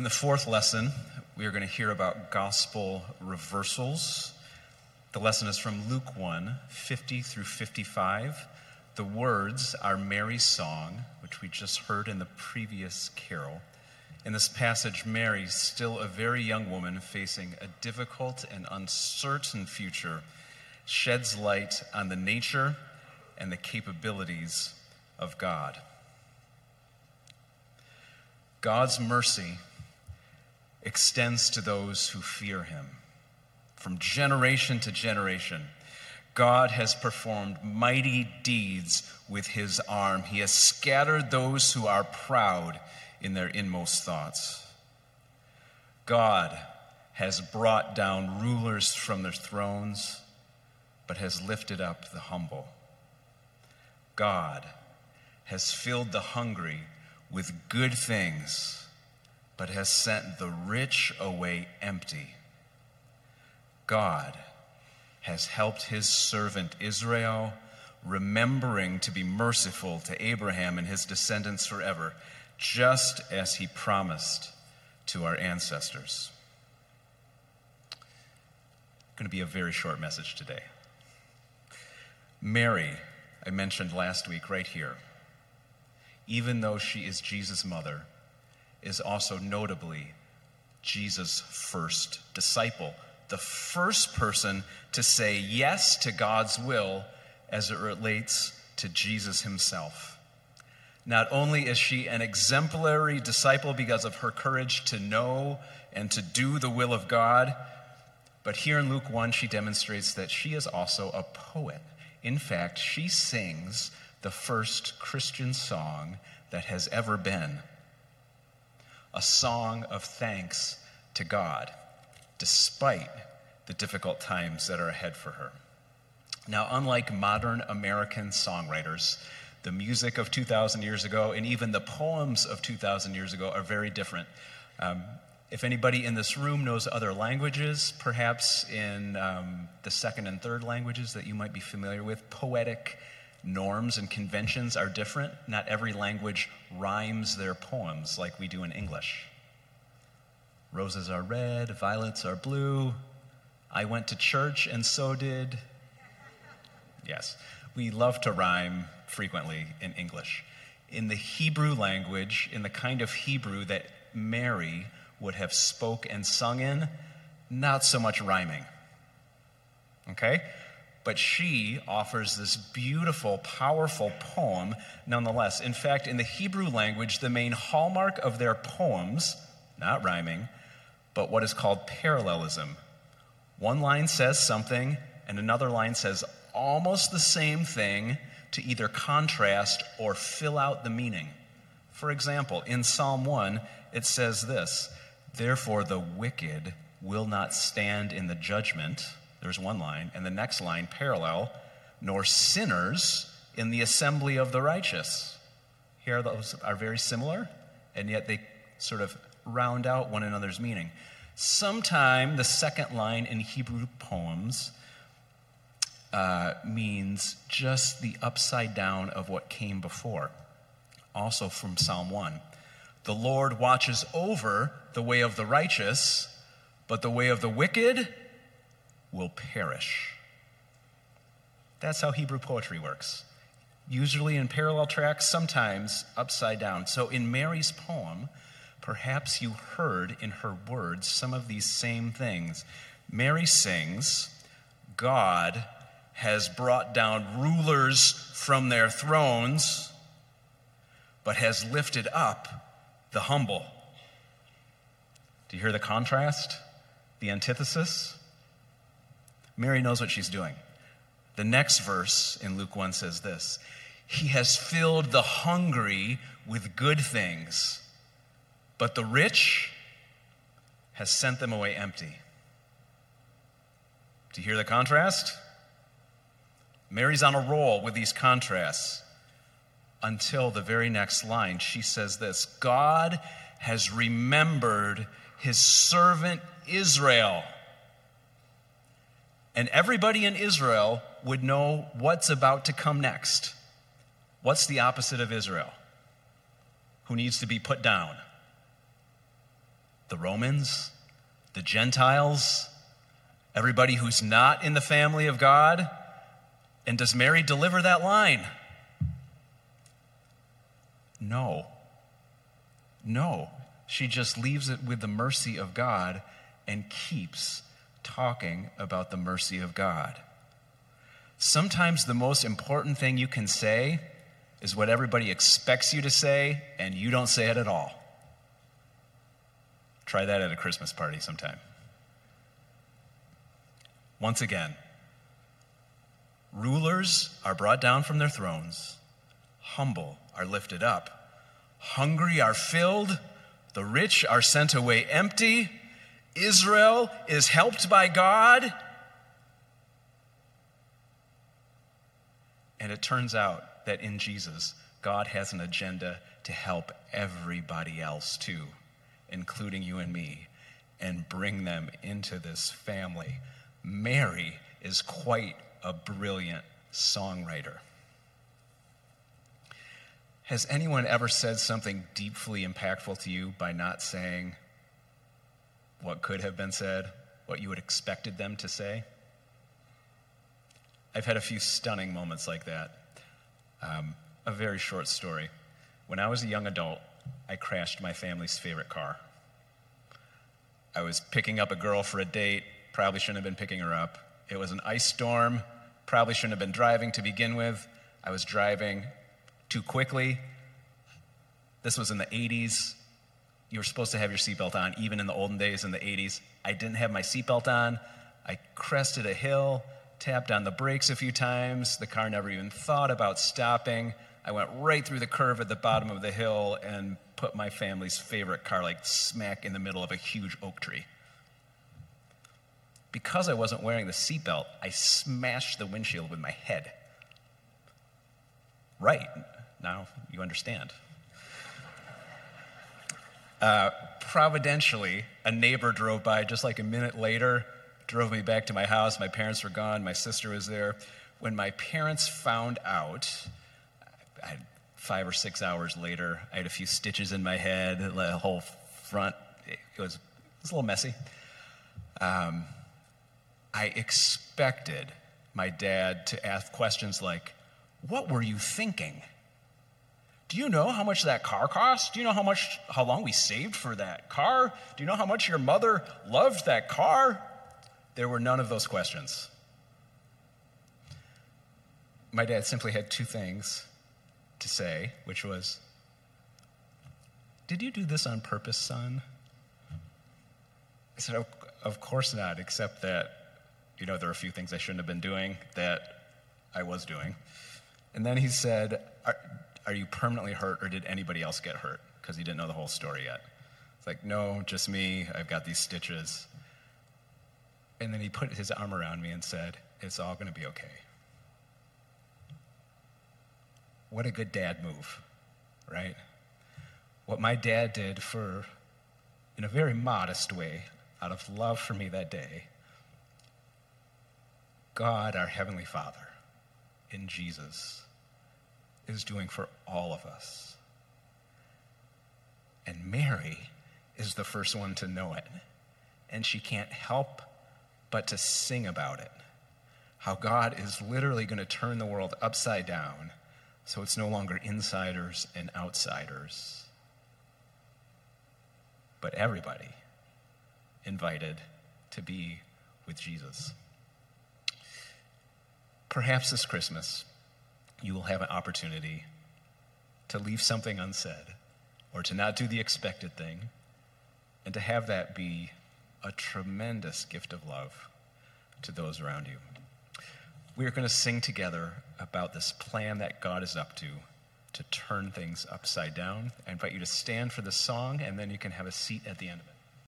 In the fourth lesson, we are going to hear about gospel reversals. The lesson is from Luke 1, 50 through 55. The words are Mary's song, which we just heard in the previous carol. In this passage, Mary, still a very young woman facing a difficult and uncertain future, sheds light on the nature and the capabilities of God. God's mercy extends to those who fear him. From generation to generation, God has performed mighty deeds with his arm. He has scattered those who are proud in their inmost thoughts. God has brought down rulers from their thrones, but has lifted up the humble. God has filled the hungry with good things, but has sent the rich away empty. God has helped his servant Israel, remembering to be merciful to Abraham and his descendants forever, just as he promised to our ancestors. It's going to be a very short message today. Mary, I mentioned last week right here, even though she is Jesus' mother, is also notably Jesus' first disciple, the first person to say yes to God's will as it relates to Jesus himself. Not only is she an exemplary disciple because of her courage to know and to do the will of God, but here in Luke 1, she demonstrates that she is also a poet. In fact, she sings the first Christian song that has ever been, a song of thanks to God, despite the difficult times that are ahead for her. Now, unlike modern American songwriters, the music of 2,000 years ago and even the poems of 2,000 years ago are very different. If anybody in this room knows other languages, perhaps in the second and third languages that you might be familiar with, poetic norms and conventions are different. Not every language rhymes their poems like we do in English. Roses are red, violets are blue. I went to church and so did. Yes, we love to rhyme frequently in English. In the Hebrew language, in the kind of Hebrew that Mary would have spoke and sung in, not so much rhyming, okay? But she offers this beautiful, powerful poem nonetheless. In fact, in the Hebrew language, the main hallmark of their poems, not rhyming, but what is called parallelism. One line says something, and another line says almost the same thing to either contrast or fill out the meaning. For example, in Psalm 1, it says this, "Therefore the wicked will not stand in the judgment." There's one line, and the next line, parallel, "nor sinners in the assembly of the righteous." Here, those are very similar, and yet they sort of round out one another's meaning. Sometime the second line in Hebrew poems means just the upside down of what came before. Also from Psalm 1, "The Lord watches over the way of the righteous, but the way of the wicked will perish." That's how Hebrew poetry works. Usually in parallel tracks, sometimes upside down. So in Mary's poem, perhaps you heard in her words some of these same things. Mary sings, God has brought down rulers from their thrones, but has lifted up the humble. Do you hear the contrast? The antithesis? Mary knows what she's doing. The next verse in Luke 1 says this, "He has filled the hungry with good things, but the rich has sent them away empty." Do you hear the contrast? Mary's on a roll with these contrasts until the very next line. She says this, "God has remembered his servant Israel." And everybody in Israel would know what's about to come next. What's the opposite of Israel? Who needs to be put down? the Romans, the Gentiles, everybody who's not in the family of God. And does Mary deliver that line? No. No. She just leaves it with the mercy of God and keeps talking about the mercy of God. Sometimes the most important thing you can say is what everybody expects you to say, and you don't say it at all. Try that at a Christmas party sometime. Once again, rulers are brought down from their thrones, humble are lifted up, hungry are filled, the rich are sent away empty, Israel is helped by God. And it turns out that in Jesus, God has an agenda to help everybody else too, including you and me, and bring them into this family. Mary is quite a brilliant songwriter. Has anyone ever said something deeply impactful to you by not saying what could have been said, what you had expected them to say? I've had a few stunning moments like that. A very short story. When I was a young adult, I crashed my family's favorite car. I was picking up a girl for a date, probably shouldn't have been picking her up. It was an ice storm, probably shouldn't have been driving to begin with. I was driving too quickly. This was in the 80s. You were supposed to have your seatbelt on, even in the olden days in the 80s. I didn't have my seatbelt on. I crested a hill, tapped on the brakes a few times. The car never even thought about stopping. I went right through the curve at the bottom of the hill and put my family's favorite car like smack in the middle of a huge oak tree. Because I wasn't wearing the seatbelt, I smashed the windshield with my head. Right, now you understand. Providentially, a neighbor drove by just like a minute later, drove me back to my house. My parents were gone. My sister was there. When my parents found out, 5 or 6 hours later, I had a few stitches in my head, the whole front. It was a little messy. I expected my dad to ask questions like, "What were you thinking? Do you know how much that car cost? Do you know how long we saved for that car? Do you know how much your mother loved that car?" There were none of those questions. My dad simply had two things to say, which was, "Did you do this on purpose, son?" I said, "Of course not, except that, there are a few things I shouldn't have been doing that I was doing." And then he said, Are you permanently hurt, or did anybody else get hurt?" Because he didn't know the whole story yet. It's like, "No, just me. I've got these stitches." And then he put his arm around me and said, "It's all going to be okay." What a good dad move, right? What my dad did in a very modest way, out of love for me that day, God, our Heavenly Father, in Jesus, is doing for all of us. And Mary is the first one to know it. And she can't help but to sing about it. How God is literally going to turn the world upside down so it's no longer insiders and outsiders, but everybody invited to be with Jesus. Perhaps this Christmas, you will have an opportunity to leave something unsaid or to not do the expected thing, and to have that be a tremendous gift of love to those around you. We're going to sing together about this plan that God is up to turn things upside down. I invite you to stand for the song, and then you can have a seat at the end of it.